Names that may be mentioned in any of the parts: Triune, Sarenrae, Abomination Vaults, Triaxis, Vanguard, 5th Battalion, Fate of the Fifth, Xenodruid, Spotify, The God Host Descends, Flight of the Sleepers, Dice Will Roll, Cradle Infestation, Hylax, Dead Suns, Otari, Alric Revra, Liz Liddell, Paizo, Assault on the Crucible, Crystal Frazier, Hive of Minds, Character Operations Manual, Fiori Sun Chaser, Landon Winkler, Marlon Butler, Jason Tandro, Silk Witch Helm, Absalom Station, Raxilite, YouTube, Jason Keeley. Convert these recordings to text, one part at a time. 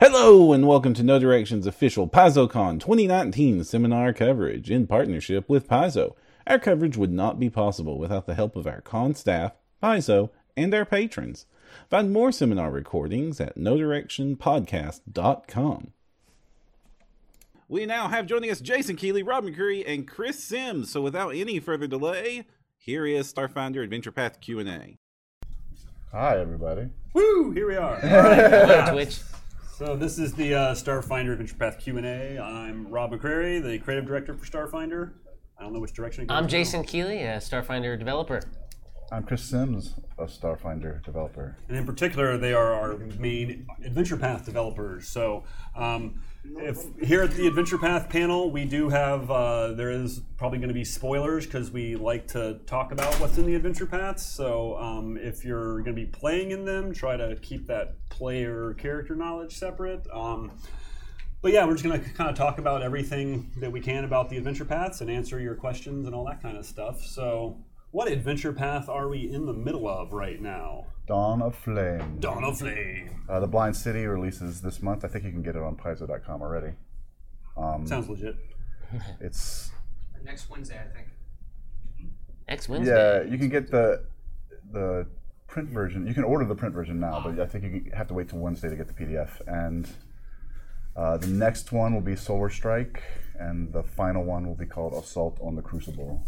Hello and welcome to No Direction's official PaizoCon 2019 seminar coverage in partnership with Paizo. Our coverage would not be possible without the help of our con staff, Paizo, and our patrons. Find more seminar recordings at nodirectionpodcast.com. We now have joining us Jason Keeley, Rob McCreary, and Chris Sims. So without any further delay, here is Starfinder Adventure Path Q&A. Hi everybody. Woo! Here we are. Hello, Twitch. So this is the Starfinder Adventure Path Q&A. I'm Rob McCreary, the creative director for Starfinder. I don't know which direction it goes. I'm Jason Keeley, a Starfinder developer. I'm Chris Sims, a Starfinder developer. And in particular, they are our main Adventure Path developers. So here at the Adventure Path panel, we do have, there is probably going to be spoilers because we like to talk about what's in the Adventure Paths. So if you're going to be playing in them, try to keep that player character knowledge separate. But yeah, we're just going to kind of talk about everything that we can about the Adventure Paths and answer your questions and all that kind of stuff. So what Adventure Path are we in the middle of right now? Dawn of Flame. Dawn of Flame. The Blind City releases this month. I think you can get it on Paizo.com already. Sounds legit. It's next Wednesday, I think. Next Wednesday? Yeah, you can get the print version. You can order the print version now, but I think you have to wait till Wednesday to get the PDF. And the next one will be Solar Strike, and the final one will be called Assault on the Crucible.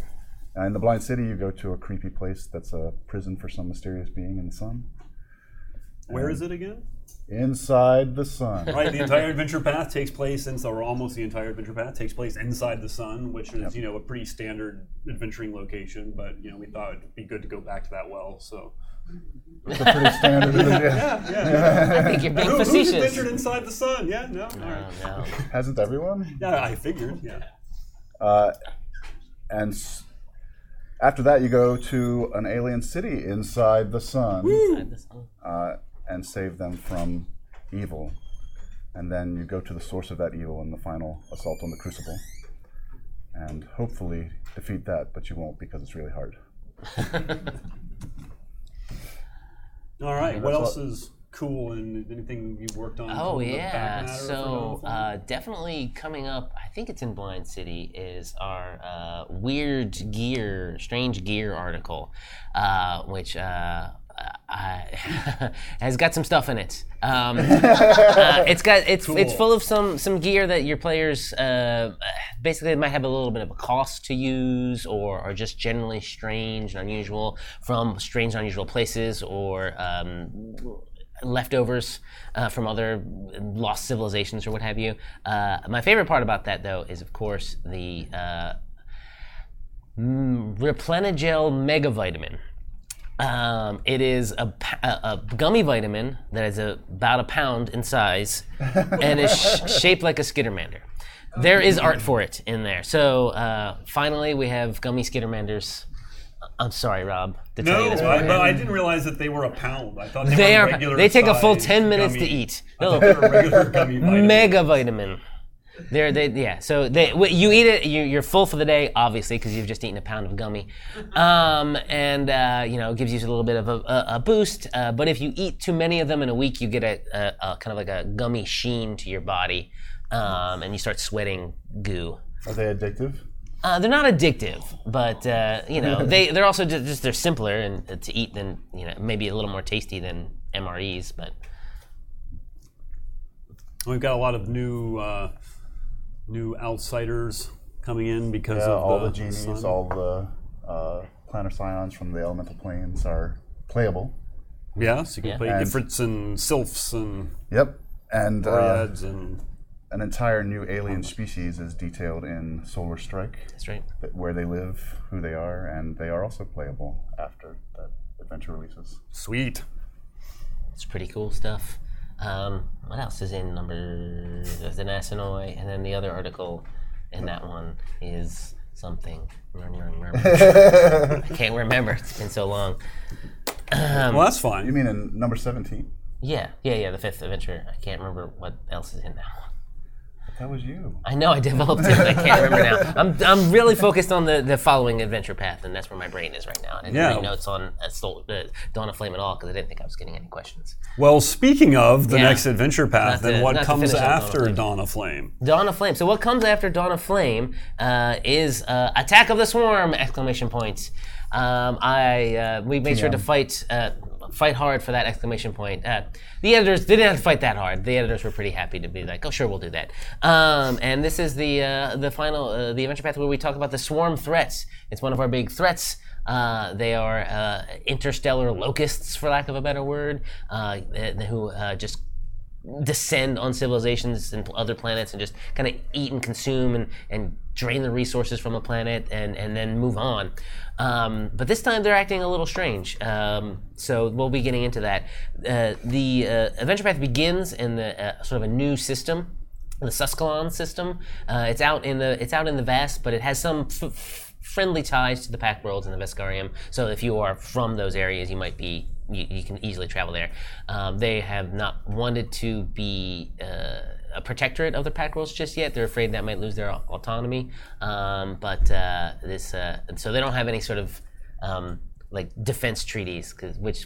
In the Blind City, you go to a creepy place that's a prison for some mysterious being in the sun. Where is it again? Inside the sun. Right, the entire Adventure Path takes place, inside the sun, which is, you know, a pretty standard adventuring location, but, you know, we thought it'd be good to go back to that well, so. It's a pretty standard I think you're being facetious. Who's adventured inside the sun? Yeah, no? No, all right. No. Hasn't everyone? Yeah, I figured, yeah. After that, you go to an alien city inside the sun, and save them from evil. And then you go to the source of that evil in the final Assault on the Crucible, and hopefully defeat that, but you won't because it's really hard. All right, what else is cool and anything you've worked on? Oh, yeah, so definitely coming up, I think it's in Blind City, is our strange gear article, which has got some stuff in it. It's full of some gear that your players basically might have a little bit of a cost to use, or are just generally strange and unusual from strange and unusual places, or leftovers from other lost civilizations or what have you. My favorite part about that, though, is of course the Replenigel Mega Vitamin. It is a gummy vitamin that is about a pound in size and is shaped like a skittermander. There is art for it in there. So finally, we have gummy skittermanders. I'm sorry, Rob, to tell you this. But I didn't realize that they were a pound. I thought they were regular. They take a full 10 minutes to eat. They're a regular gummy vitamin. Mega vitamin. So you eat it. You're full for the day, obviously, because you've just eaten a pound of gummy, and it gives you a little bit of a boost. But if you eat too many of them in a week, you get a kind of like a gummy sheen to your body, and you start sweating goo. Are they addictive? They're not addictive, but they're also just they're simpler and to eat than maybe a little more tasty than MREs. But we've got a lot of new outsiders coming in because of all the genies, sun. All the planar scions from the elemental planes are playable. Yeah, so you can play Ifrits and Sylphs and Dryads and. An entire new alien species is detailed in Solar Strike. That's right. Where they live, who they are, and they are also playable after that adventure releases. Sweet. It's pretty cool stuff. What else is in number? There's an Asinoi, and then the other article in that one is something. I can't remember. It's been so long. Well, that's fine. You mean in number 17? Yeah, the fifth adventure. I can't remember what else is in that one. That was you. I know, I developed it, but I can't remember now. I'm really focused on the following adventure path, and that's where my brain is right now. I didn't read notes on Dawn of Flame at all, because I didn't think I was getting any questions. Well, speaking of the next adventure path, then what comes after Dawn of Flame? Dawn of Flame. So what comes after Dawn of Flame is Attack of the Swarm! Exclamation points. We made sure to fight hard for that exclamation point. The editors didn't have to fight that hard. The editors were pretty happy to be like, oh, sure, we'll do that. And this is the final, the adventure path where we talk about the swarm threats. It's one of our big threats. They are interstellar locusts, for lack of a better word, who just descend on civilizations and other planets and just kind of eat and consume and drain the resources from a planet and then move on. But this time they're acting a little strange. So we'll be getting into that. The adventure path begins in the sort of a new system, the Suskillon system. It's out in the vast, but it has some friendly ties to the Pact Worlds and the Veskarium. So if you are from those areas, you can easily travel there. They have not wanted to be a protectorate of the Pact Worlds just yet. They're afraid that might lose their autonomy. So they don't have any sort of defense treaties, which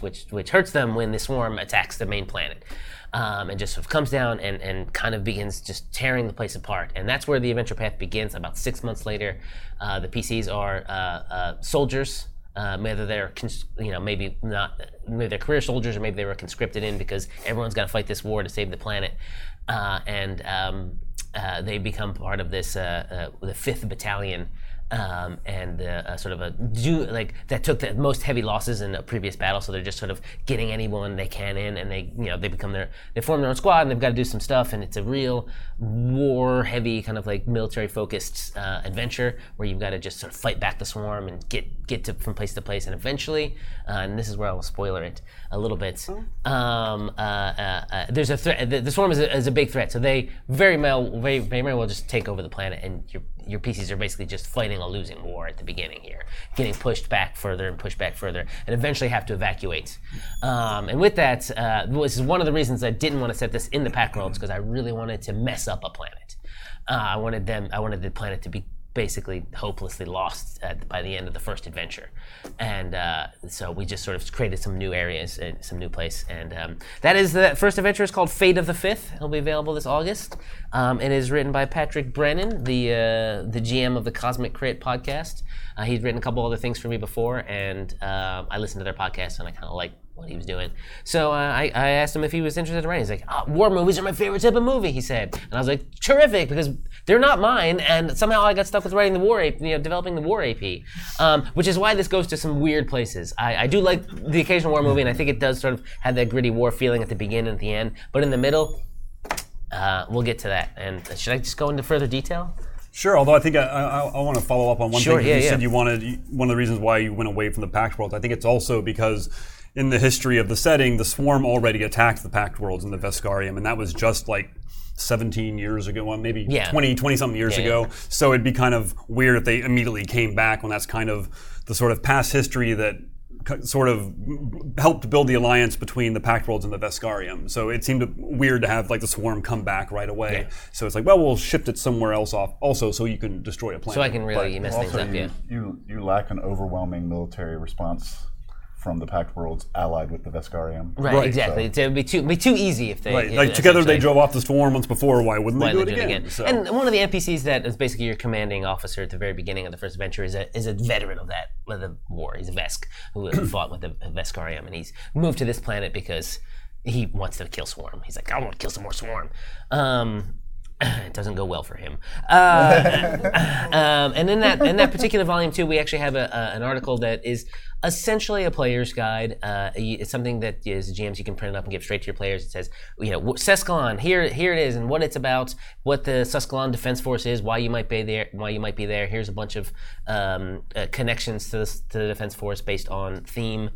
hurts them when the swarm attacks the main planet, and just sort of comes down and kind of begins just tearing the place apart. And that's where the adventure path begins. About 6 months later, the PCs are soldiers. Whether they're maybe they're career soldiers, or maybe they were conscripted in because everyone's got to fight this war to save the planet, and they become part of this the 5th Battalion, that took the most heavy losses in a previous battle, so they're just sort of getting anyone they can in, and they form their own squad, and they've got to do some stuff, and it's a real war-heavy kind of like military-focused adventure where you've got to just sort of fight back the swarm and get from place to place, and eventually, and this is where I will spoiler it a little bit. There's a threat. The swarm is a big threat, so they very well just take over the planet, and your PCs are basically just fighting a losing war at the beginning here, getting pushed back further, and eventually have to evacuate. And with that, this is one of the reasons I didn't want to set this in the Pact Worlds, because I really wanted to mess up a planet. I wanted the planet to be basically hopelessly lost by the end of the first adventure. And so we just sort of created some new areas and some new place. And that is the first adventure. It's called Fate of the Fifth. It'll be available this August. It is written by Patrick Brennan, the GM of the Cosmic Crit podcast. He's written a couple other things for me before, and I listened to their podcast and I kind of like what he was doing. So I asked him if he was interested in writing. He's like, war movies are my favorite type of movie, he said. And I was like, terrific, because they're not mine, and somehow I got stuck with writing the war AP, developing the war AP, which is why this goes to some weird places. I do like the occasional war movie, and I think it does sort of have that gritty war feeling at the beginning and at the end, but in the middle, we'll get to that. And should I just go into further detail? Sure, although I think I want to follow up on one thing. You said you wanted, one of the reasons why you went away from the Pact World, I think it's also because in the history of the setting, the Swarm already attacked the Pact Worlds and the Veskarium, and that was just like 17 years ago, well, maybe 20-something years ago. Yeah. So it'd be kind of weird if they immediately came back, when that's kind of the sort of past history that sort of helped build the alliance between the Pact Worlds and the Veskarium. So it seemed weird to have like the Swarm come back right away. Yeah. So it's like, well, we'll shift it somewhere else off also so you can destroy a planet. So I can really mess things up, You lack an overwhelming military response from the Pact Worlds allied with the Veskarium. Right, exactly. So. It would be too easy if they... Right, like together they drove off the Swarm once before, why wouldn't they do it again? So. And one of the NPCs that is basically your commanding officer at the very beginning of the first adventure is a veteran of that war. He's a Vesk who fought with the Veskarium, and he's moved to this planet because he wants to kill Swarm. He's like, I want to kill some more Swarm. It doesn't go well for him. And in that particular volume too, we actually have an article that is essentially a player's guide. It's something that is GMs you can print it up and give straight to your players. It says, Suskillon, here it is, and what it's about, what the Suskillon Defense Force is, why you might be there. Here's a bunch of connections to the Defense Force based on theme.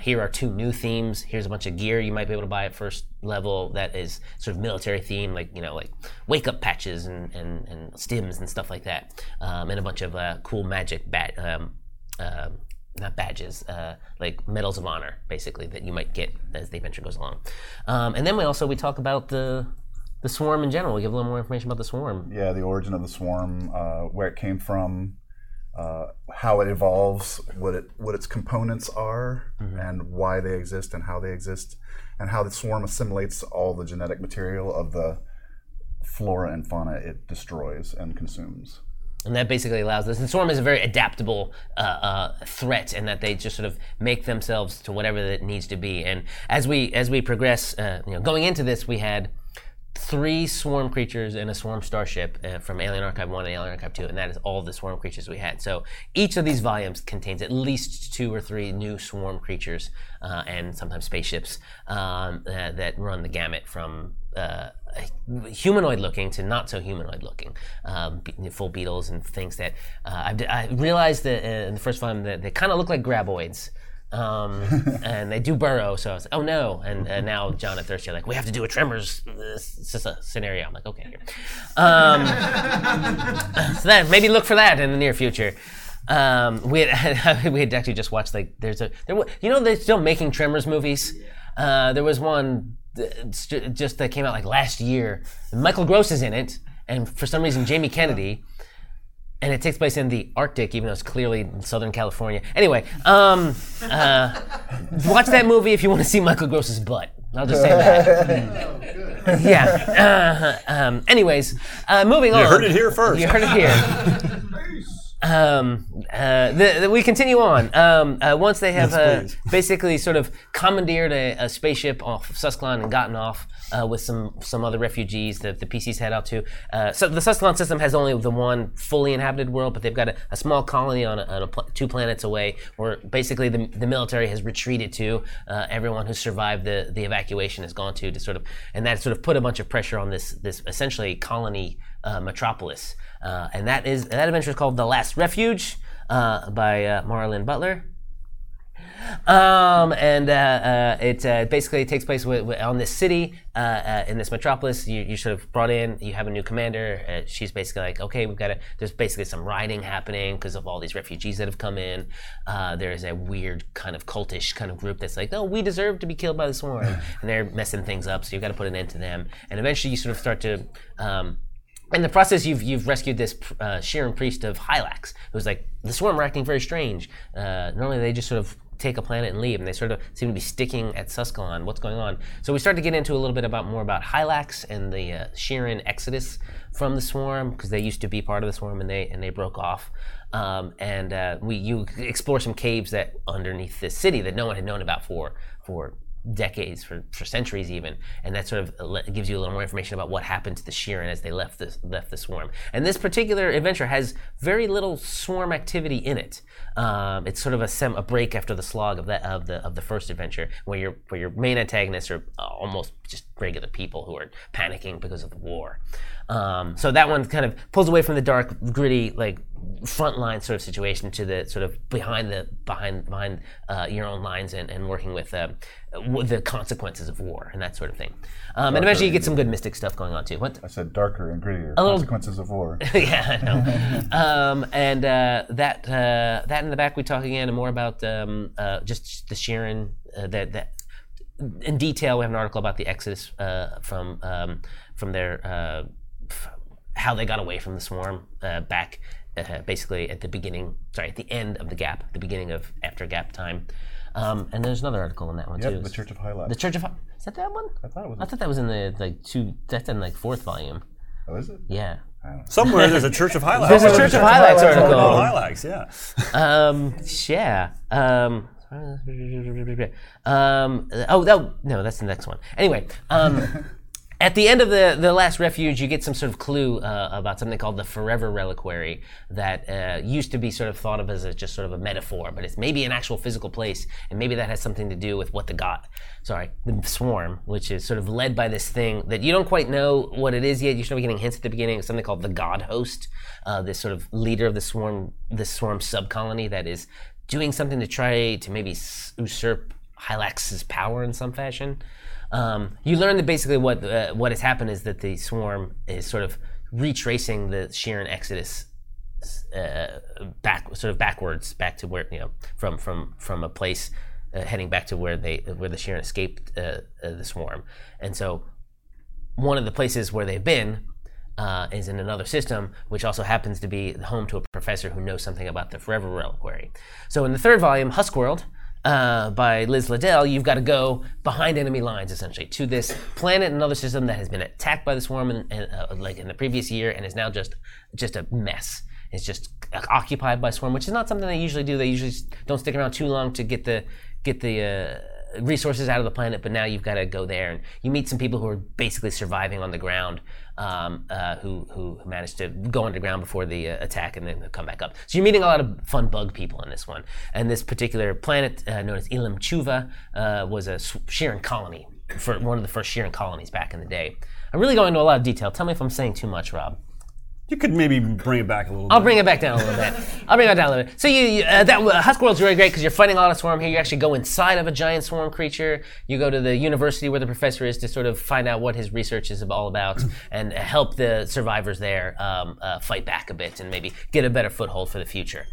Here are 2 new themes. Here's a bunch of gear you might be able to buy at first level that is sort of military themed, like wake up patches and stims and stuff like that, and a bunch of cool magic not badges, like medals of honor, basically, that you might get as the adventure goes along. And then we talk about the the Swarm in general. Give a little more information about the Swarm. Yeah, the origin of the Swarm, where it came from, how it evolves, what its components are, mm-hmm. and why they exist and how they exist, and how the Swarm assimilates all the genetic material of the flora and fauna it destroys and consumes. And that basically allows this. The Swarm is a very adaptable threat, in that they just sort of make themselves to whatever that needs to be. And as we progress, going into this, we had 3 Swarm creatures and a Swarm starship from Alien Archive 1 and Alien Archive 2, and that is all the Swarm creatures we had. So each of these volumes contains at least 2 or 3 new Swarm creatures, and sometimes spaceships that run the gamut from humanoid looking to not so humanoid looking, full beetles and things that I realized that in the first volume that they kind of look like graboids, and they do burrow, so I was like, oh no, and now John and Thirsty are like, we have to do a Tremors scenario. I'm like, okay, here. So then maybe look for that in the near future. We had actually just watched, like, they're still making Tremors movies. There was one just that came out like last year. Michael Gross is in it, and for some reason Jamie Kennedy, and it takes place in the Arctic, even though it's clearly in Southern California. Anyway, watch that movie if you want to see Michael Gross's butt. I'll just say that. Oh, yeah. Anyways, moving on. You heard it here first. You heard it here. We continue on. Once they have basically sort of commandeered a spaceship off of Suskillon and gotten off with some other refugees that the PCs head out to. So the Suskillon system has only the one fully inhabited world, but they've got a small colony on 2 planets away, where basically the military has retreated to. Everyone who survived the evacuation has gone to sort of, and that sort of put a bunch of pressure on this essentially colony metropolis. And that adventure is called The Last Refuge by Marlon Butler. It basically takes place on this city, in this metropolis. You're sort of brought in, you have a new commander. She's basically like, okay, there's basically some rioting happening because of all these refugees that have come in. There is a weird kind of cultish kind of group that's like, we deserve to be killed by the Swarm. And they're messing things up, so you've got to put an end to them. And eventually you sort of start to... in the process, you've rescued this Shirren priest of Hylax, who's like, the Swarm are acting very strange. Normally they just sort of take a planet and leave, and they sort of seem to be sticking at Suskillon. What's going on? So we start to get into a little bit more about Hylax and the Shirren exodus from the Swarm, because they used to be part of the Swarm and they broke off. You explore some caves that underneath this city that no one had known about for decades, for centuries even, and that sort of gives you a little more information about what happened to the Shirren as they left the Swarm. And this particular adventure has very little Swarm activity in it. It's sort of a break after the slog of the first adventure, where your main antagonists are almost just regular people who are panicking because of the war. So that one kind of pulls away from the dark, gritty, like frontline sort of situation to the sort of behind your own lines and working with the consequences of war and that sort of thing. And eventually you get some good mystic stuff going on too. What? I said darker and grittier. Consequences of war. Yeah, I know. That in the back we talk again more about just the Shirren that. In detail, we have an article about the exodus from their how they got away from the Swarm back basically at the end of the gap, the beginning of after gap time. And there's another article in that one too. Yeah, the Church of Hylax. The Church of Is that one? I thought it was. I thought that was in the that's in like 4th volume. Oh, is it? Yeah. Somewhere there's a Church of Hylax. There's a Church of Hylax article. Hylax, yeah. No, that's the next one. Anyway, at the end of the Last Refuge, you get some sort of clue about something called the Forever Reliquary that used to be sort of thought of as just sort of a metaphor, but it's maybe an actual physical place, and maybe that has something to do with what the Swarm, which is sort of led by this thing that you don't quite know what it is yet. You're sort of getting hints at the beginning of something called the God Host, this sort of leader of the Swarm subcolony that is doing something to try to maybe usurp Hylax's power in some fashion. You learn that basically what has happened is that the Swarm is sort of retracing the Shirren exodus backwards, back to where, from a place heading back to where the Shirren escaped the Swarm. And so one of the places where they've been is in another system, which also happens to be home to a professor who knows something about the Forever Reliquary. So in the third volume, Huskworld, by Liz Liddell, you've got to go behind enemy lines, essentially, to this planet, another system that has been attacked by the Swarm like in the previous year and is now just a mess. It's just occupied by Swarm, which is not something they usually do. They usually don't stick around too long to get the resources out of the planet, but now you've got to go there, and you meet some people who are basically surviving on the ground, who managed to go underground before the attack and then come back up. So you're meeting a lot of fun bug people in this one. And this particular planet, known as Elam Chuva, was a Shirren colony, for one of the first Shirren colonies back in the day. I'm really going into a lot of detail. Tell me if I'm saying too much, Rob. You could maybe bring it back a little bit. I'll bring it back down a little bit. So Huskworld's really great because you're fighting a lot of Swarm here. You actually go inside of a giant Swarm creature. You go to the university where the professor is to sort of find out what his research is all about and help the survivors there fight back a bit and maybe get a better foothold for the future.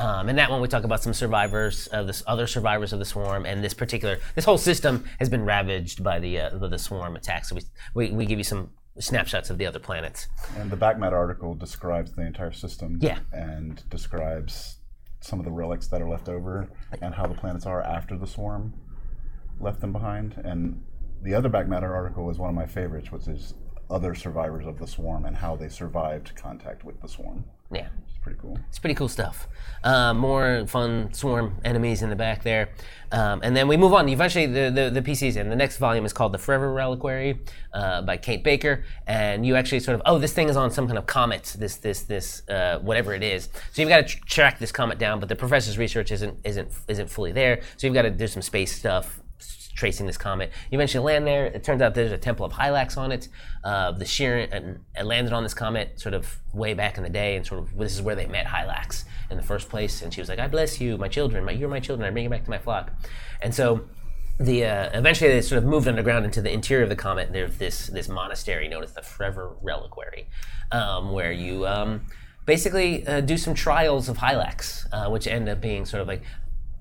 In that one, we talk about some survivors of this other survivors of the Swarm, and this whole system has been ravaged by the Swarm attacks. So we give you some snapshots of the other planets. And the Backmat article describes the entire system and describes some of the relics that are left over and how the planets are after the Swarm left them behind. And the other Backmat article is one of my favorites, which is other survivors of the Swarm and how they survived contact with the Swarm. Yeah. It's pretty cool. It's pretty cool stuff. More fun Swarm enemies in the back there. And then we move on. Eventually, the PC's in. The next volume is called The Forever Reliquary by Kate Baker. And you actually sort of, this thing is on some kind of comet, this whatever it is. So you've got to track this comet down, but the professor's research isn't fully there. So you've got to do some space stuff, tracing this comet. You eventually land there. It turns out there's a temple of Hylax on it. The Shirren landed on this comet sort of way back in the day, and sort of this is where they met Hylax in the first place. And she was like, "I bless you, my children. You're my children. I bring you back to my flock." And so, eventually they sort of moved underground into the interior of the comet. And there's this monastery known as the Forever Reliquary, where you basically do some trials of Hylax, which end up being sort of like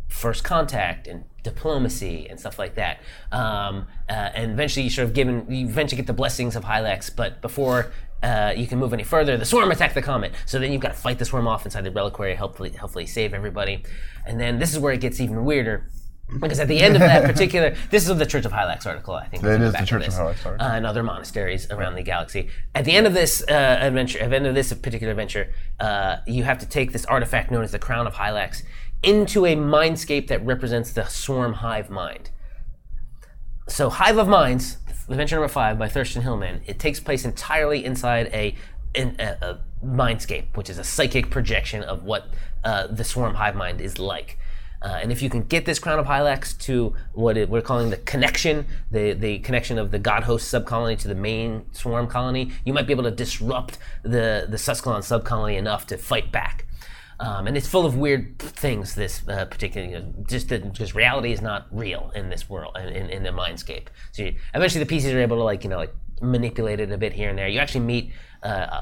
first contact and diplomacy and stuff like that, and eventually you eventually get the blessings of Hylax. But before you can move any further, the Swarm attack the comet. So then you've got to fight the Swarm off inside the reliquary, hopefully save everybody. And then this is where it gets even weirder, because at the end of that particular, this is the Church of Hylax article, I think. It is the Church of Hylax article. And other monasteries around the galaxy. At the end of this adventure, at the end of this particular adventure, you have to take this artifact known as the Crown of Hylax into a mindscape that represents the Swarm hive mind. So Hive of Minds, Adventure Number 5 by Thurston Hillman, it takes place entirely inside a mindscape, which is a psychic projection of what the Swarm hive mind is like. And if you can get this Crown of Hylax to we're calling the connection, the connection of the God Host subcolony to the main Swarm colony, you might be able to disrupt the Suskillon subcolony enough to fight back. And it's full of weird things. This particular, because reality is not real in this world, in the mindscape. So eventually, the PCs are able to manipulate it a bit here and there. You actually meet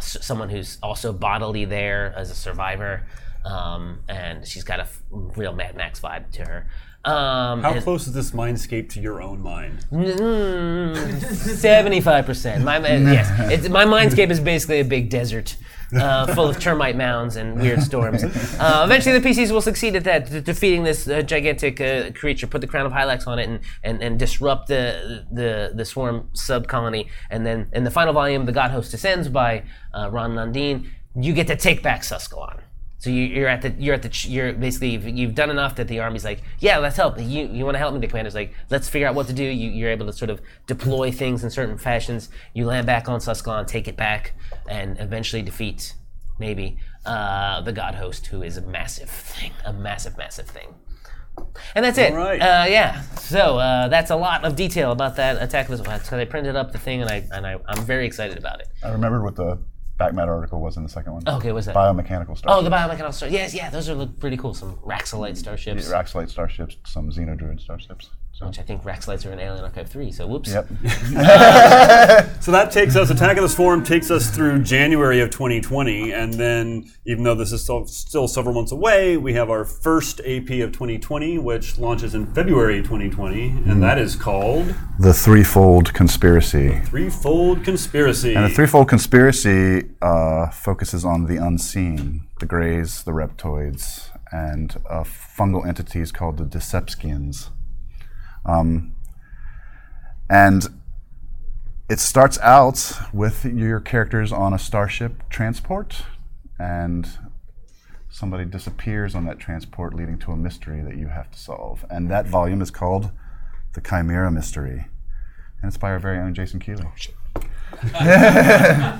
someone who's also bodily there as a survivor, and she's got a real Mad Max vibe to her. How close is this mindscape to your own mind? 75%. Yes, my mindscape is basically a big desert full of termite mounds and weird storms. Eventually, the PCs will succeed at that, defeating this gigantic creature, put the Crown of Hylax on it, and disrupt the Swarm subcolony. And then, in the final volume, The God Host Descends by Ron Nandine, you get to take back Suskillon. So you've done enough that the army's like, yeah, let's help. You want to help me? The commander's like, let's figure out what to do. You're able to sort of deploy things in certain fashions. You land back on Suskillon, take it back, and eventually defeat, maybe, the God Host, who is a massive thing. And that's it. Right. So that's a lot of detail about that attack. So they printed up the thing, and I'm very excited about it. I remembered what the Backmat article was in the second one. Okay, was that? Biomechanical starships. Oh, the biomechanical starships. Yes, those look pretty cool. Some Raxilite starships. Some Xenodruid starships. So. Which I think Raxilites are in Alien Archive 3, so whoops. Yep. So that takes us, Attack of the Swarm takes us through January of 2020, and then, even though this is still several months away, we have our first AP of 2020, which launches in February 2020, and that is called... The Threefold Conspiracy. The Threefold Conspiracy. And the Threefold Conspiracy focuses on the unseen, the Greys, the Reptoids, and fungal entities called the Decepskians. And it starts out with your characters on a starship transport, and somebody disappears on that transport, leading to a mystery that you have to solve. And that volume is called The Chimera Mystery, and it's by our very own Jason Keeley. Oh, shit. Gotta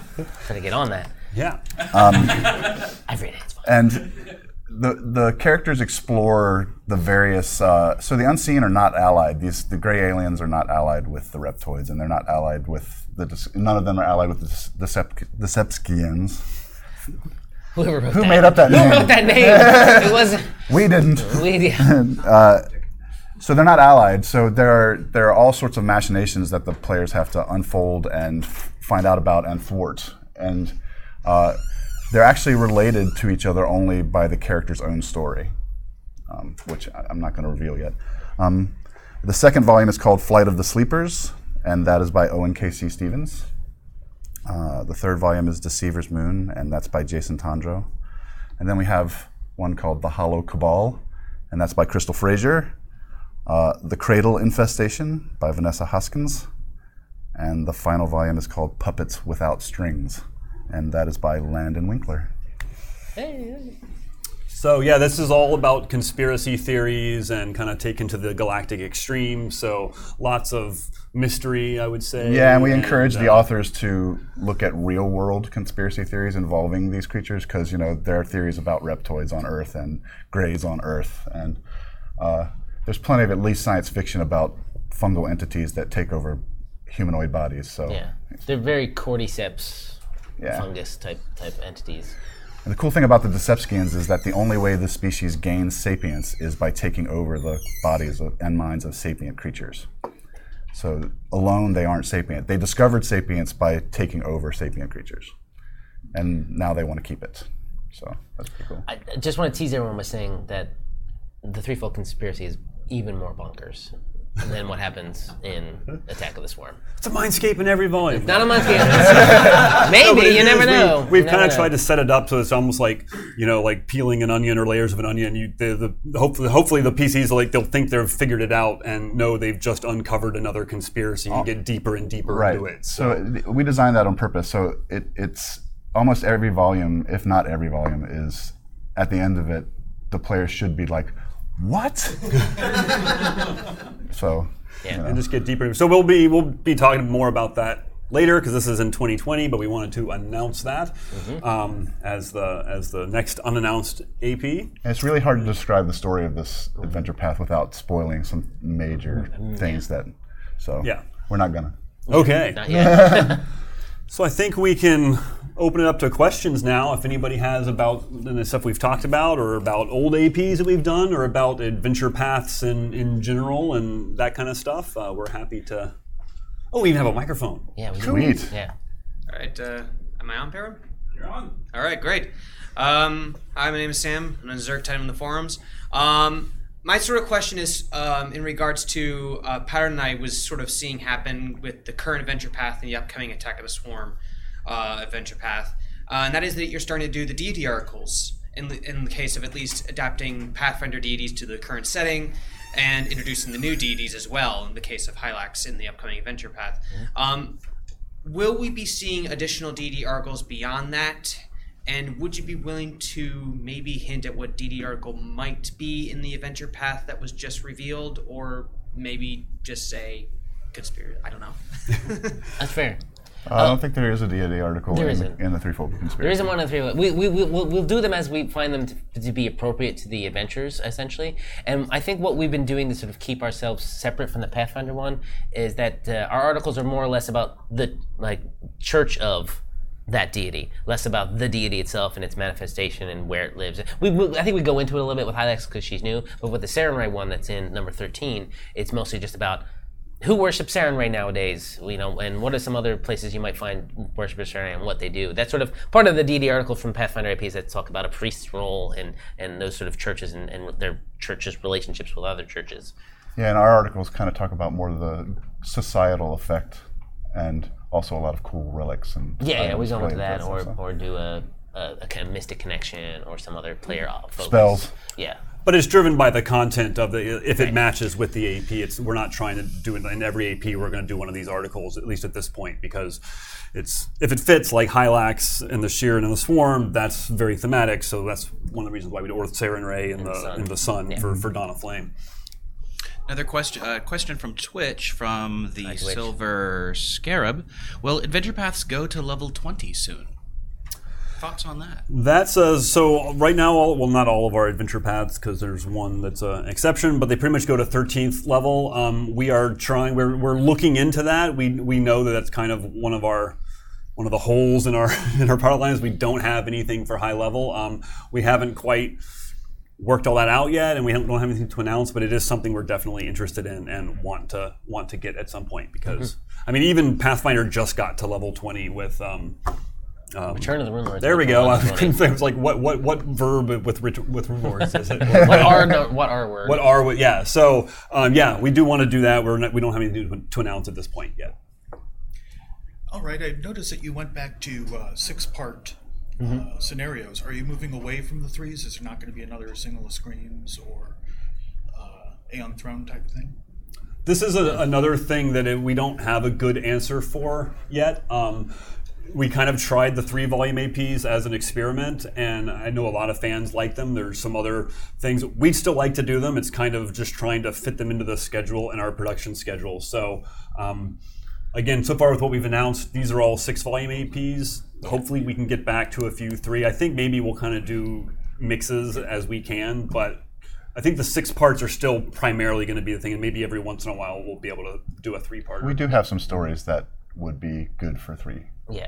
get on that. Yeah. I've read it. It's fun. And the characters explore the various... so the Unseen are not allied. The Grey Aliens are not allied with the Reptoids, and they're not allied with the... None of them are allied with the Decepskians. Who made up that name? Who wrote that name? It wasn't... We didn't. We didn't. So they're not allied, so there are all sorts of machinations that the players have to unfold and find out about and thwart. And... they're actually related to each other only by the character's own story, which I'm not going to reveal yet. The second volume is called Flight of the Sleepers, and that is by Owen K.C. Stevens. The third volume is Deceiver's Moon, and that's by Jason Tandro. And then we have one called The Hollow Cabal, and that's by Crystal Frazier. The Cradle Infestation by Vanessa Hoskins. And the final volume is called Puppets Without Strings, and that is by Landon Winkler. Hey. So yeah, this is all about conspiracy theories and kind of taken to the galactic extreme, so lots of mystery, I would say. Yeah, and we encourage the authors to look at real-world conspiracy theories involving these creatures, because there are theories about reptoids on Earth and greys on Earth, and there's plenty of at least science fiction about fungal entities that take over humanoid bodies. So yeah, they're very cordyceps. Yeah. Fungus type entities. And the cool thing about the Decepskians is that the only way this species gains sapience is by taking over the bodies and minds of sapient creatures. So alone they aren't sapient. They discovered sapience by taking over sapient creatures. And now they want to keep it. So that's pretty cool. I just want to tease everyone by saying that the Threefold Conspiracy is even more bonkers. And then what happens in Attack of the Swarm? It's a mindscape in every volume. It's not a mindscape. Maybe, no, you never know. We've kind of tried to set it up so it's almost like, like peeling an onion or layers of an onion. Hopefully the PCs, they'll think they've figured it out and know they've just uncovered another conspiracy. You get deeper and deeper into it. So we designed that on purpose. So it's almost every volume, if not every volume, is at the end of it, the player should be like, what? So yeah, and just get deeper. So we'll be talking more about that later, because this is in 2020. But we wanted to announce that as the next unannounced AP. And it's really hard to describe the story of this adventure path without spoiling some major things. We're not gonna. Okay. Not yet. So I think we can open it up to questions now, if anybody has about the stuff we've talked about, or about old APs that we've done, or about adventure paths in general and that kind of stuff. We're happy to... Oh, we even have a microphone. Yeah, we do. Yeah. All right, am I on, Perrin? You're on. All right, great. Hi, my name is Sam. I'm a Zerg Titan in the forums. My sort of question is in regards to a pattern I was sort of seeing happen with the current adventure path and the upcoming Attack of the Swarm adventure path, and that is that you're starting to do the deity oracles in the case of at least adapting Pathfinder deities to the current setting and introducing the new deities as well in the case of Hylax in the upcoming adventure path. Will we be seeing additional deity oracles beyond that? And would you be willing to maybe hint at what DD Oracle might be in the adventure path that was just revealed, or maybe just say conspiracy? I don't know. That's fair. I don't think there is a DD article in the Threefold Conspiracy. There isn't one in the Threefold. We'll do them as we find them to be appropriate to the adventures, essentially. And I think what we've been doing to sort of keep ourselves separate from the Pathfinder one is that our articles are more or less about the church of that deity, less about the deity itself and its manifestation and where it lives. I think we go into it a little bit with Hylax because she's new, but with the Sarenrae one that's in number 13, it's mostly just about who worships Sarenrae nowadays, you know, and what are some other places you might find worshipers Sarenrae and what they do. That's sort of part of the deity article from Pathfinder APs that talk about a priest's role and those sort of churches and their churches' relationships with other churches. Yeah, and our articles kind of talk about more the societal effect and also a lot of cool relics. And yeah, we go into that or do a kind of mystic connection or some other player focus. Spells. Yeah. But it's driven by the content of the, if it matches with the AP. We're not trying to do it in every AP. We're going to do one of these articles, at least at this point, because if it fits like Hylax and the Shirren and the Swarm, that's very thematic. So that's one of the reasons why we do Sarenrae and the Sun for Dawn of Flame. Another question from Twitch from the Silver Scarab. Will Adventure Paths go to level 20 soon? Thoughts on that? That's so right now, not all of our Adventure Paths, because there's one that's an exception, but they pretty much go to 13th level. We are trying. We're looking into that. We know that that's kind of one of the holes in our product line is we don't have anything for high level. We haven't quite worked all that out yet, and we don't have anything to announce, but it is something we're definitely interested in and want to get at some point, because I mean, even Pathfinder just got to level 20 with Return of the Rune Lords. There we go. I was like, what verb with Rune Lords is it? What are words? What are, yeah. So yeah, we do want to do that. We don't have anything to announce at this point yet. All right, I noticed that you went back to 6-part. Mm-hmm. Scenarios. Are you moving away from the 3s? Is there not going to be another Signal of Screams or Aeon Throne type thing? This is another thing that we don't have a good answer for yet. We kind of tried the 3-volume APs as an experiment, and I know a lot of fans like them. There's some other things. We'd still like to do them. It's kind of just trying to fit them into the schedule and our production schedule. So again, so far with what we've announced, these are all 6-volume APs. Hopefully we can get back to a few 3. I think maybe we'll kind of do mixes as we can, but I think the 6 parts are still primarily going to be the thing, and maybe every once in a while we'll be able to do a 3-parter. We do have some stories that would be good for 3.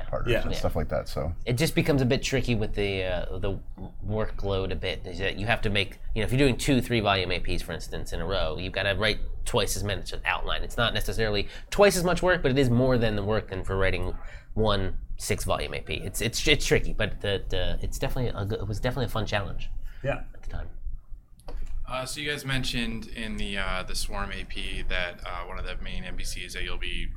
Partners and stuff like that. So it just becomes a bit tricky with the workload a bit. Is that you have to make, you know, if you're doing 2 3-volume APs, for instance, in a row, you've got to write twice as much outline. It's not necessarily twice as much work, but it is more than the work than for writing 1 6-volume AP. It's tricky, but it's definitely it was definitely a fun challenge. Yeah, at the time. So you guys mentioned in the Swarm AP that one of the main NPCs that you'll be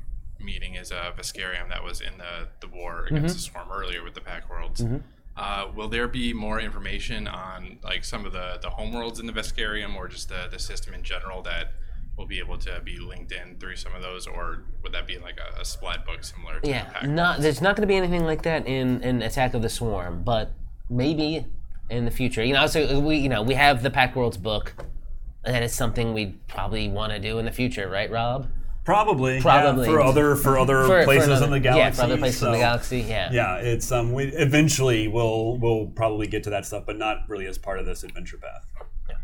meeting is a Veskarium that was in the war against the Swarm earlier with the Pact Worlds. Mm-hmm. Will there be more information on like some of the homeworlds in the Veskarium, or just the system in general that will be able to be linked in through some of those, or would that be like a splat book similar to the Pact Worlds? There's not going to be anything like that in Attack of the Swarm, but maybe in the future. You know, so we have the Pact Worlds book, and that is something we probably want to do in the future, right, Rob? Probably. Yeah, for other places in the galaxy. Yeah, for other places in the galaxy. Yeah. Yeah, it's we eventually we'll probably get to that stuff, but not really as part of this adventure path. Yeah.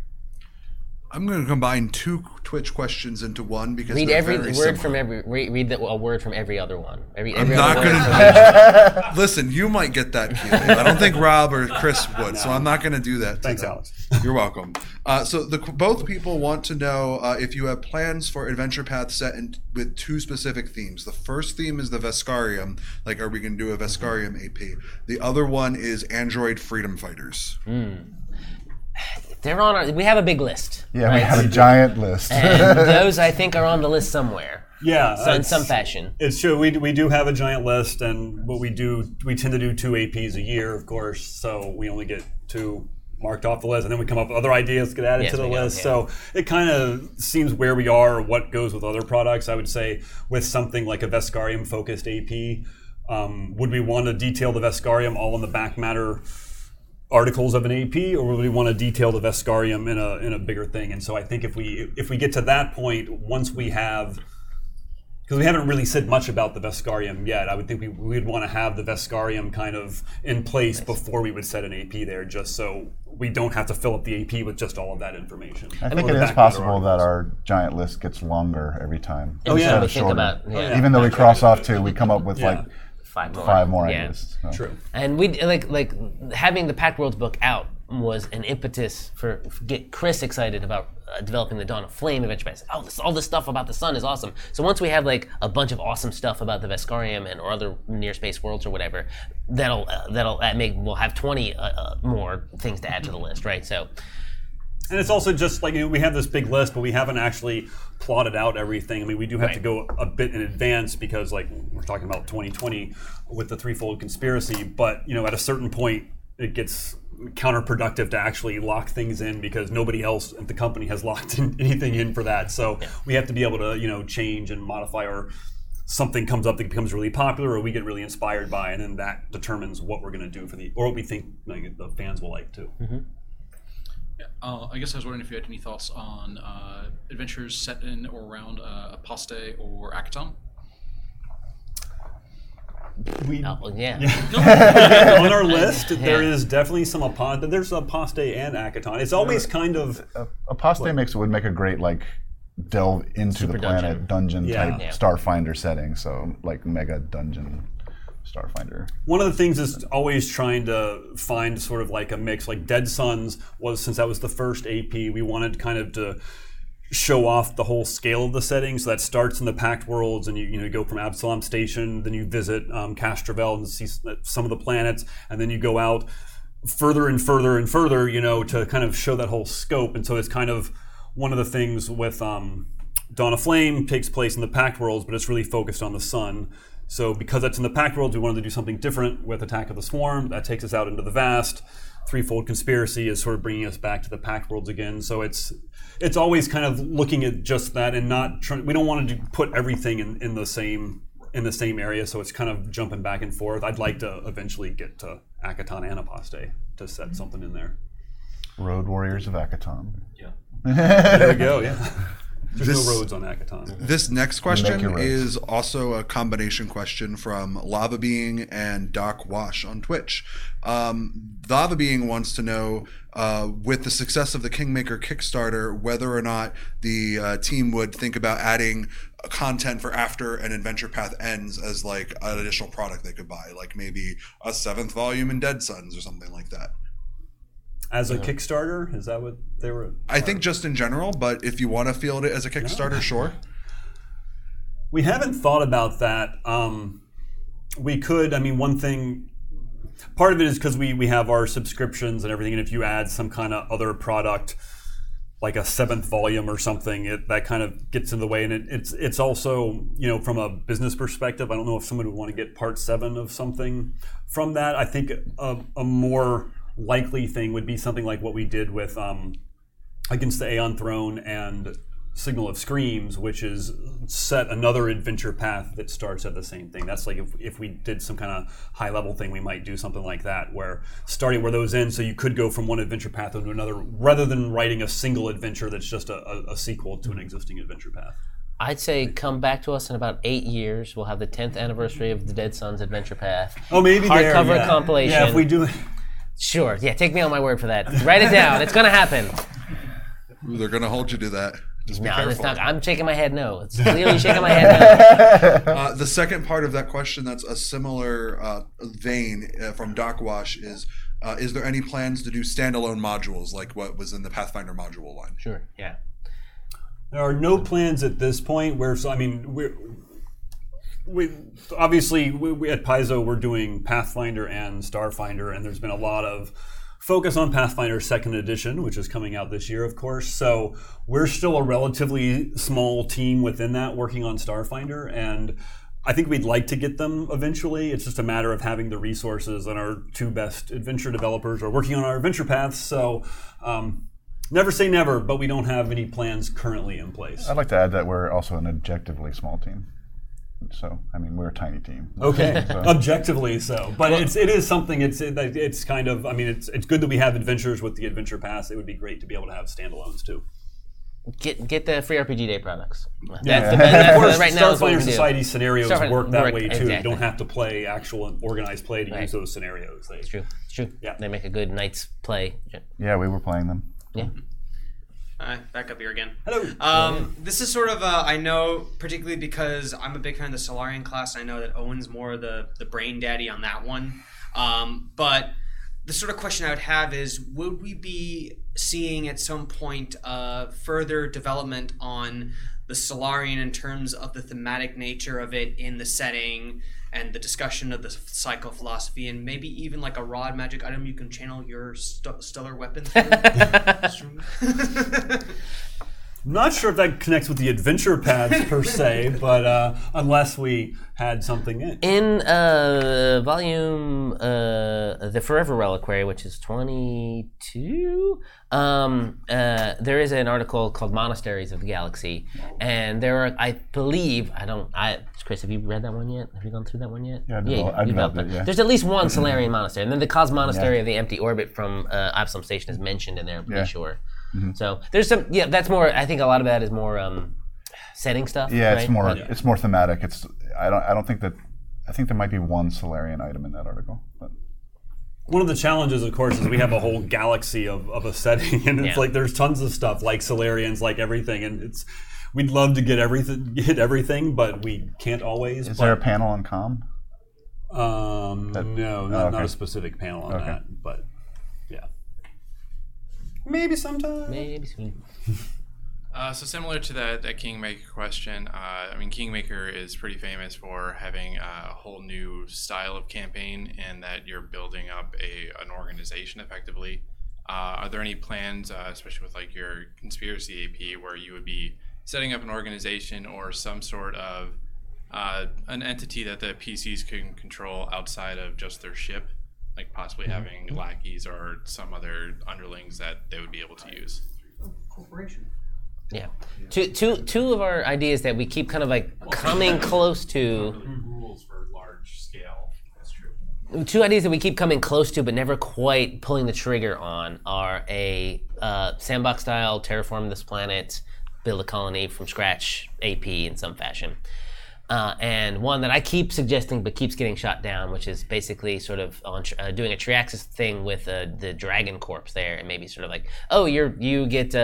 I'm going to combine 2 Twitch questions into one because read every word similar. From every read a word from every other one. Every I'm other not going to listen. You might get that, Keeley. I don't think Rob or Chris would, so I'm not going to do that. Thanks, Alex. You're welcome. So both people want to know if you have plans for adventure paths set with 2 specific themes. The first theme is the Veskarium. Like, are we going to do a Veskarium AP? The other one is Android Freedom Fighters. They're on we have a big list. Yeah, right? We have a giant list. And those, I think, are on the list somewhere. Yeah. So in some fashion. It's true. We do have a giant list, and what we tend to do 2 APs a year, of course, so we only get 2 marked off the list, and then we come up with other ideas get added to the list. So it kind of seems where we are or what goes with other products. I would say with something like a Veskarium-focused AP, would we want to detail the Veskarium all in the back matter articles of an AP, or would we want to detail the Veskarium in a bigger thing? And so I think if we get to that point, once we have, because we haven't really said much about the Veskarium yet, I would think we'd want to have the Veskarium kind of in place before we would set an AP there, just so we don't have to fill up the AP with just all of that information. I think it is possible that our giant list gets longer every time. Instead of shorter. Even though we cross off 2, we come up with like five more I guess. So. True. And we like having the Pact Worlds book out was an impetus for get Chris excited about developing the Dawn of Flame adventure. Oh, all this stuff about the sun is awesome. So once we have like a bunch of awesome stuff about the Veskarium and or other near space worlds or whatever, we'll have 20 more things to add to the list, right? So. And it's also just like we have this big list, but we haven't actually plotted out everything. I mean, we do have to go a bit in advance because, like, we're talking about 2020 with the Threefold Conspiracy. But at a certain point, it gets counterproductive to actually lock things in because nobody else at the company has locked in anything in for that. So we have to be able to, change and modify, or something comes up that becomes really popular, or we get really inspired by, and then that determines what we're going to do or what we think the fans will like too. Mm-hmm. Yeah, I guess I was wondering if you had any thoughts on adventures set in or around Aposte or Akaton. On our list, there is definitely some Aposte. There's Aposte and Akaton. It's always kind of Aposte would make a great delve into super the planet dungeon type Starfinder setting. So mega dungeon. Starfinder. One of the things is always trying to find sort of a mix. Dead Suns was, since that was the first AP, we wanted kind of to show off the whole scale of the setting. So that starts in the Pact Worlds, and you go from Absalom Station, then you visit Castravel and see some of the planets, and then you go out further and further and further, to kind of show that whole scope. And so it's kind of one of the things with Dawn of Flame takes place in the Pact Worlds, but it's really focused on the sun. So because that's in the Pact Worlds, we wanted to do something different with Attack of the Swarm. That takes us out into the vast. Threefold Conspiracy is sort of bringing us back to the Pact Worlds again. So it's always kind of looking at just that and not trying. We don't want to put everything in the same area. So it's kind of jumping back and forth. I'd like to eventually get to Akaton and Aposte to set something in there. Road Warriors of Akaton. Yeah. There we go. Yeah. There's no roads on Akaton. This next question is also a combination question from Lava Being and Doc Wash on Twitch. Lava Being wants to know, with the success of the Kingmaker Kickstarter, whether or not the team would think about adding content for after an adventure path ends as an additional product they could buy, maybe a 7th volume in Dead Suns or something like that. As a Kickstarter? Is that what they were? I think just in general, but if you want to field it as a Kickstarter, sure. We haven't thought about that. We could, one thing, part of it is because we have our subscriptions and everything, and if you add some kind of other product, like a 7th volume or something, that kind of gets in the way. And it's also, from a business perspective, I don't know if someone would want to get part 7 of something from that. I think a more likely thing would be something like what we did with Against the Aeon Throne and Signal of Screams, which is set another adventure path that starts at the same thing. That's if we did some kind of high-level thing, we might do something like that, where starting where those end, so you could go from one adventure path into another, rather than writing a single adventure that's just a sequel to an existing adventure path. I'd say come back to us in about 8 years. We'll have the 10th anniversary of the Dead Suns adventure path. Oh, maybe hardcover compilation. Yeah, if we do... Sure, yeah, take me on my word for that. Write it down, it's gonna happen. Ooh, they're gonna hold you to that. Just be careful. It's not, I'm shaking my head no. It's clearly shaking my head no. The second part of that question that's a similar vein from Doc Wash is there any plans to do standalone modules like what was in the Pathfinder module line? Sure, yeah. There are no plans at this point We at Paizo, we're doing Pathfinder and Starfinder, and there's been a lot of focus on Pathfinder 2nd Edition, which is coming out this year, of course. So we're still a relatively small team within that working on Starfinder, and I think we'd like to get them eventually. It's just a matter of having the resources, and our two best adventure developers are working on our adventure paths. So never say never, but we don't have any plans currently in place. I'd like to add that we're also an objectively small team. So, we're a tiny team. Okay, so. Objectively so. But it is something, it's kind of, it's good that we have adventures with the Adventure Pass. It would be great to be able to have standalones too. Get the free RPG Day products. That's the best. Of course, right now Starfinder Society scenarios work that way too. Exactly. You don't have to play actual and organized play to use those scenarios. It's true. Yeah. They make a good night's play. Yeah, we were playing them. Yeah. Back up here again. Hello. This is sort of I know, particularly because I'm a big fan of the Solarian class. I know that Owen's more the brain daddy on that one. But the sort of question I would have is, would we be seeing at some point further development on the Solarian in terms of the thematic nature of it in the setting and the discussion of the psychophilosophy, and maybe even like a rod magic item you can channel your stellar weapon through? I'm not sure if that connects with the adventure paths per se, but unless we had something in. In volume The Forever Reliquary, which is 22, there is an article called Monasteries of the Galaxy, and there are, I believe, Chris, have you read that one yet? Have you gone through that one yet? Yeah, I've developed it, yeah. There's at least one Solarian monastery, and then the Cos Monastery of the Empty Orbit from Absalom Station is mentioned in there, I'm pretty sure. Mm-hmm. So there's some, that's more, I think a lot of that is more setting stuff. Yeah, right? It's more thematic. I think there might be one Solarian item in that article. But. One of the challenges, of course, is we have a whole galaxy of a setting, and it's like there's tons of stuff, like Solarians, like everything, and it's, we'd love to hit everything, but we can't always. Is there a panel on comm? Not a specific panel on that, but yeah. Maybe sometime. Maybe soon. So similar to that Kingmaker question, Kingmaker is pretty famous for having a whole new style of campaign, and that you're building up an organization effectively. Are there any plans, especially with like your conspiracy AP, where you would be setting up an organization or some sort of an entity that the PCs can control outside of just their ship? Like possibly having lackeys or some other underlings that they would be able to use. Corporation. Yeah. Two of our ideas that we keep kind of like coming close to. Really rules for large scale. That's true. Two ideas that we keep coming close to but never quite pulling the trigger on are a sandbox style terraform this planet, build a colony from scratch AP in some fashion. And one that I keep suggesting but keeps getting shot down, which is basically sort of doing a Triaxis thing with the dragon corpse there, and maybe sort of like, you get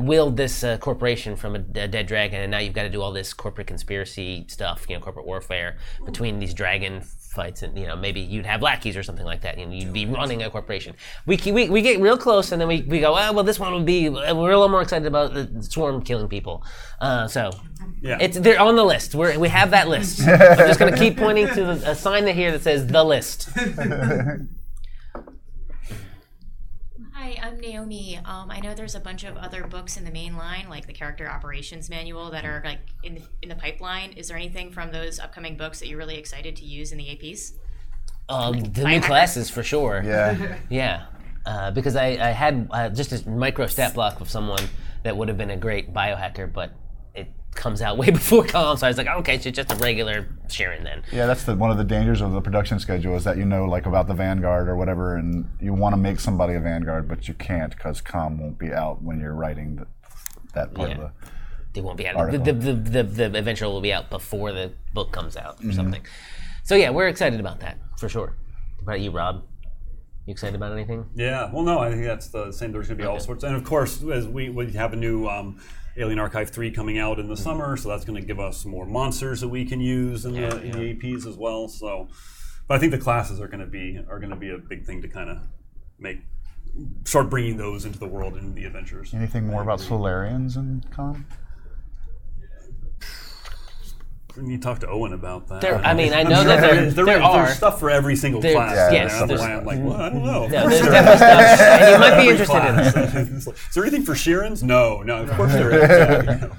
willed this corporation from a dead dragon, and now you've got to do all this corporate conspiracy stuff, corporate warfare between these dragon fights, and maybe you'd have lackeys or something like that, and you'd be running a corporation. We get real close, and then we go, this one would be. We're a little more excited about the swarm killing people, they're on the list. We have that list. I'm just going to keep pointing to a sign here that says the list. Hi, I'm Naomi. I know there's a bunch of other books in the main line, like the Character Operations Manual, that are like in the pipeline. Is there anything from those upcoming books that you're really excited to use in the APs? The new classes for sure. Yeah. Yeah. Because I had just a micro stat block of someone that would have been a great biohacker, but it comes out way before column, so I was like, she's just a regular Shirren then. Yeah, that's one of the dangers of the production schedule is that about the Vanguard or whatever, and you want to make somebody a Vanguard, but you can't because comm won't be out when you're writing that part of the. They won't be out. The eventual will be out before the book comes out or something. So yeah, we're excited about that for sure. What about you, Rob? You excited about anything? Yeah. Well, no, I think that's the same. There's going to be all sorts, and of course, as we have a new. Alien Archive 3 coming out in the summer, so that's going to give us more monsters that we can use in the APs as well. So, but I think the classes are going to be a big thing to kind of start bringing those into the world and the adventures. Anything more about Solarians and comm? We need to talk to Owen about that. I know that there are. There's stuff for every single class. Yeah, I'm like, I don't know. No, there's definitely stuff. And you might be interested in this. Is there anything for Shirrens? No, of course there is.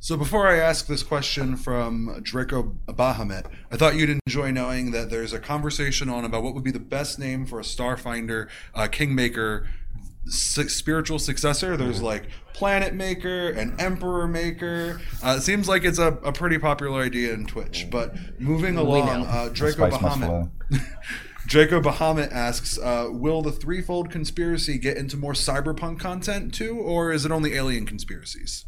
So before I ask this question from Draco Bahamut, I thought you'd enjoy knowing that there's a conversation about what would be the best name for a Starfinder Kingmaker spiritual successor. There's like Planet Maker and Emperor Maker. It seems like it's a pretty popular idea in Twitch. But moving along, Draco Bahamut asks, will the Threefold Conspiracy get into more cyberpunk content too, or is it only alien conspiracies?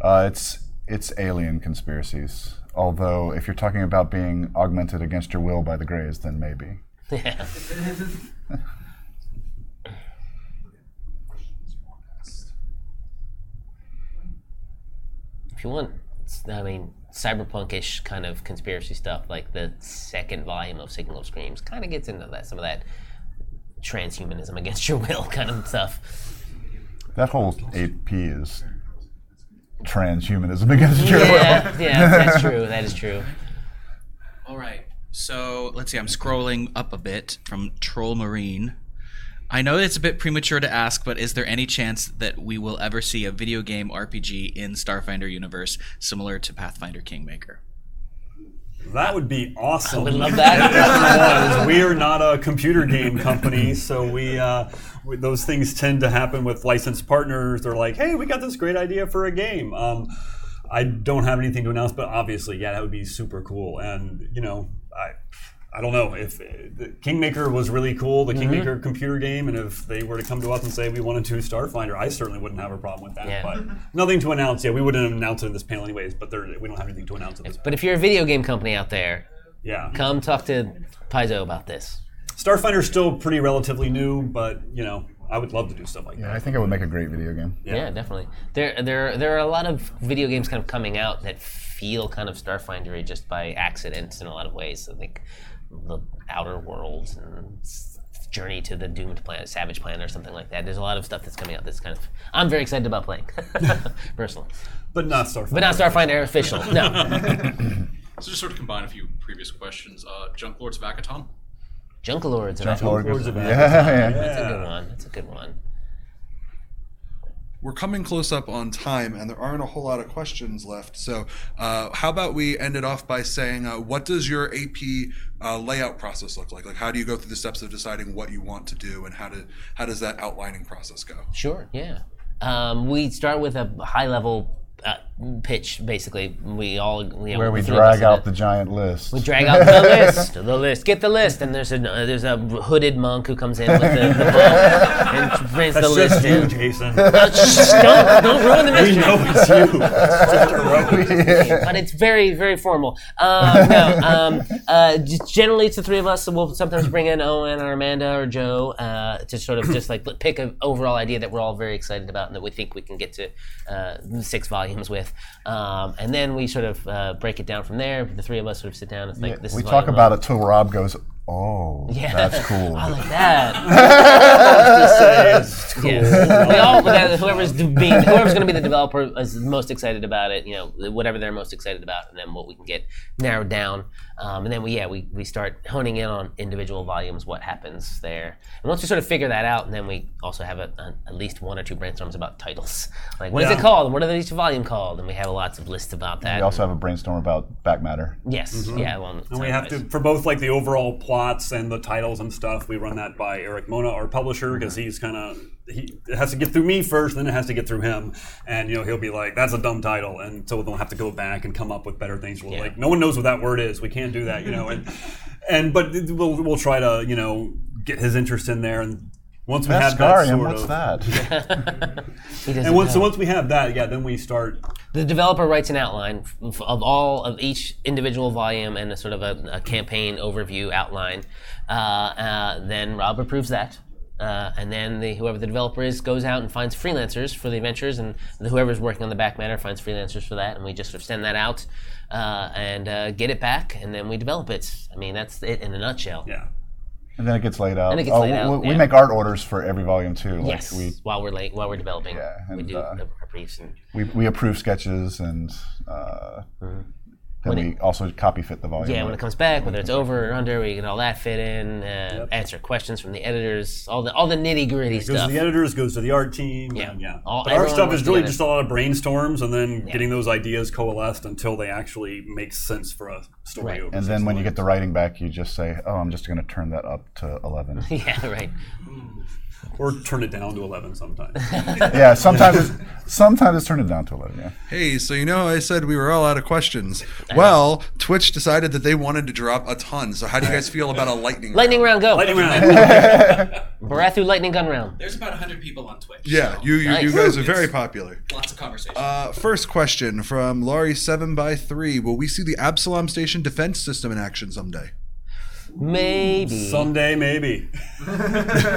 It's alien conspiracies. Although if you're talking about being augmented against your will by the Greys, then maybe. Yeah. if you want, I mean, cyberpunkish kind of conspiracy stuff, like the second volume of Signal of Screams kind of gets into that, some of that transhumanism against your will kind of stuff. That whole AP is transhumanism against your will. Yeah, that's true. That is true. All right. So let's see. I'm scrolling up a bit from Troll Marine. I know it's a bit premature to ask, but is there any chance that we will ever see a video game RPG in Starfinder universe similar to Pathfinder Kingmaker? That would be awesome. I would love that. We are not a computer game company, so we those things tend to happen with licensed partners. They're like, hey, we got this great idea for a game. I don't have anything to announce, but obviously, yeah, that would be super cool. And, you know, I don't know if Kingmaker was really cool, the Kingmaker computer game, and if they were to come to us and say we wanted to Starfinder, I certainly wouldn't have a problem with that. Yeah. But nothing to announce yet. We wouldn't announce it in this panel anyways, but we don't have anything to announce at this point. But if you're a video game company out there, come talk to Paizo about this. Starfinder's still pretty relatively new, but you know, I would love to do stuff like that. Yeah, I think it would make a great video game. Yeah, definitely. There are a lot of video games kind of coming out that feel kind of Starfinder-y just by accidents in a lot of ways. I think the Outer Worlds and Journey to the Doomed Planet, Savage Planet, or something like that. There's a lot of stuff that's coming out that's kind of, I'm very excited about playing, personally. But not Starfinder. But not Starfinder official, no. So just sort of combine a few previous questions. Junk Lords of Akaton? Junk Lords of Akaton. Yeah. That's a good one. We're coming close up on time, and there aren't a whole lot of questions left. So how about we end it off by saying, what does your AP layout process look like? Like, how do you go through the steps of deciding what you want to do, and how does that outlining process go? Sure, yeah. We start with a high-level pitch, basically. Where we drag out the giant list. We drag out the list. Get the list. And there's a hooded monk who comes in with the book and brings the list in. That's just you, Jason. Don't ruin the mystery. We know it's you. But it's very, very formal. Generally, it's the three of us. So we'll sometimes bring in Owen or Amanda or Joe to sort of just like pick an overall idea that we're all very excited about and that we think we can get to 6 volumes with, and then we sort of break it down from there. The three of us sort of sit down and think, this is volume 1. We talk about it till Rob goes, oh, yeah, that's cool. I like that. That's cool. Yeah. We all, whoever's going to be the developer is most excited about it, you know, whatever they're most excited about, and then what we can get narrowed down. And then we start honing in on individual volumes, what happens there. And once we sort of figure that out, and then we also have at least one or two brainstorms about titles. Like, what is it called? What are each volume called? And we have lots of lists about that. We also have a brainstorm about back matter. Yes. Mm-hmm. Yeah. Well, and we have to, for both like the overall plots and the titles and stuff, we run that by Eric Mona, our publisher, because he's kind of, it has to get through me first, then it has to get through him. And, you know, he'll be like, that's a dumb title. And so they'll have to go back and come up with better things. We're like, no one knows what that word is. We can't do that, you know. But we'll try to, you know, get his interest in there. And once we have that sort of... That? And once we have that, yeah, then we start... The developer writes an outline of all of each individual volume and a sort of a campaign overview outline. Then Rob approves that. And then whoever the developer is goes out and finds freelancers for the adventures, and whoever's working on the back matter finds freelancers for that, and we just sort of send that out and get it back, and then we develop it. I mean, that's it in a nutshell. Yeah. And then it gets laid out. We make art orders for every volume too. Like while we're developing, we do our briefs and we approve sketches and then we also copy fit the volume. Yeah, when it comes back, whether it's over or under, we get all that fit in. Answer questions from the editors, all the nitty gritty stuff. It goes to the editors, goes to the art team. Yeah, our stuff is really just a lot of brainstorms and then getting those ideas coalesced until they actually make sense for a story. Right. And then when you get the writing back, you just say, "Oh, I'm just going to turn that up to 11." Yeah, right. Or turn it down to 11 sometimes. Yeah, sometimes it's turned it down to 11, yeah. Hey, so you know I said we were all out of questions. Well, Twitch decided that they wanted to drop a ton, so how do you guys feel about a lightning round? Barathu lightning gun round. There's about 100 people on Twitch. Yeah, so. You guys are very popular. Lots of conversation. First question from Laurie7x3. Will we see the Absalom Station defense system in action someday? Maybe. Someday, maybe. Let's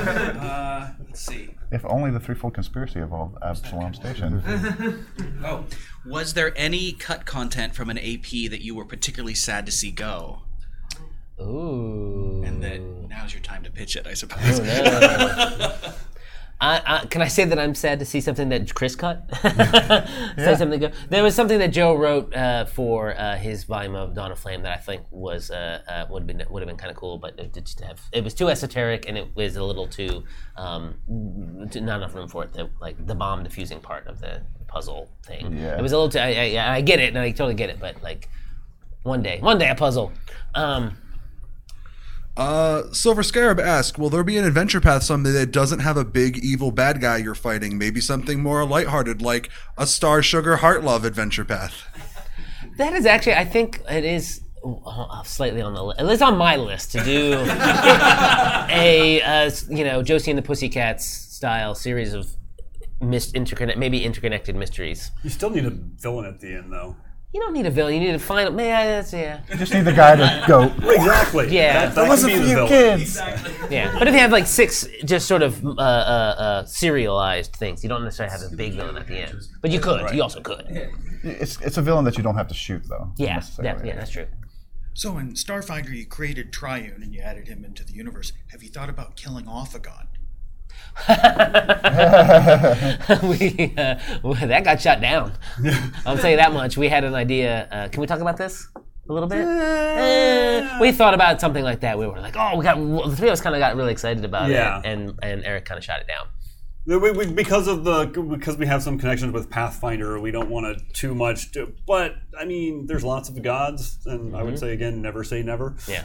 see. If only the Threefold Conspiracy evolved Absalom Station. Oh, was there any cut content from an AP that you were particularly sad to see go? Ooh. And then now's your time to pitch it, I suppose. Oh, no. Can I say that I'm sad to see something that Chris cut? Something good. There was something that Joe wrote for his volume of Dawn of Flame that I think was would have been kind of cool, but it was too esoteric and it was a little too not enough room for it. Like the bomb diffusing part of the puzzle thing. Yeah. It was a little too. I get it, and I totally get it, but like one day a puzzle. Silver Scarab asks, will there be an adventure path someday that doesn't have a big evil bad guy you're fighting? Maybe something more lighthearted like a Star Sugar Heartlove adventure path. That is actually, I think it is slightly on the list. It's on my list to do a Josie and the Pussycats style series of interconnected mysteries. You still need a villain at the end, though. You don't need a villain. You need to find him. Yeah. You just need the guy to go. Exactly. Yeah. That wasn't for you kids. Exactly. Yeah. But if you have like six just sort of serialized things, you don't necessarily have a big villain at the end. But you could. Right. You also could. Yeah. It's a villain that you don't have to shoot, though. Yeah. Yeah. That's true. So in Starfinder, you created Triune and you added him into the universe. Have you thought about killing off a god? That got shot down. I'll tell you that much. We had an idea. Can we talk about this a little bit? We thought about something like that. We were like, the three of us kind of got really excited about it, and Eric kind of shot it down. Because we have some connections with Pathfinder, we don't want to too much. But I mean, there's lots of gods, and I would say again, never say never. Yeah.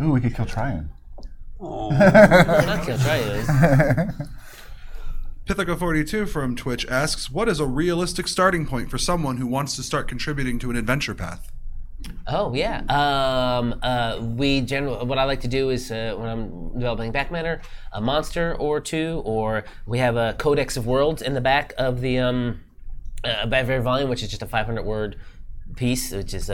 Ooh, we could kill Triune. Pithica42 from Twitch asks, what is a realistic starting point for someone who wants to start contributing to an adventure path? Oh, yeah. What I like to do is, when I'm developing back matter, a monster or two, or we have a Codex of Worlds in the back of the Backvery volume, which is just a 500-word piece, which is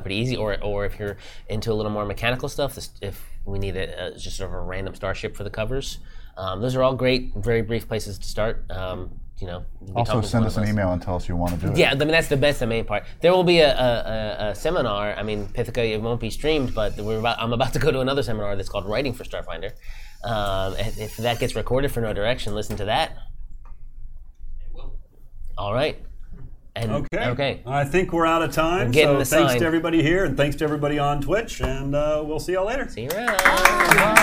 pretty easy, or if you're into a little more mechanical stuff, if we need just sort of a random starship for the covers. Those are all great, very brief places to start. Also send us an email and tell us you want to do it. Yeah, I mean, that's the main part. There will be a seminar. I mean, Pithica, it won't be streamed, but I'm about to go to another seminar that's called Writing for Starfinder. If that gets recorded for No Direction, listen to that. It will. All right. Okay. I think we're out of time. So thanks to everybody here and thanks to everybody on Twitch, and we'll see y'all later. See you around.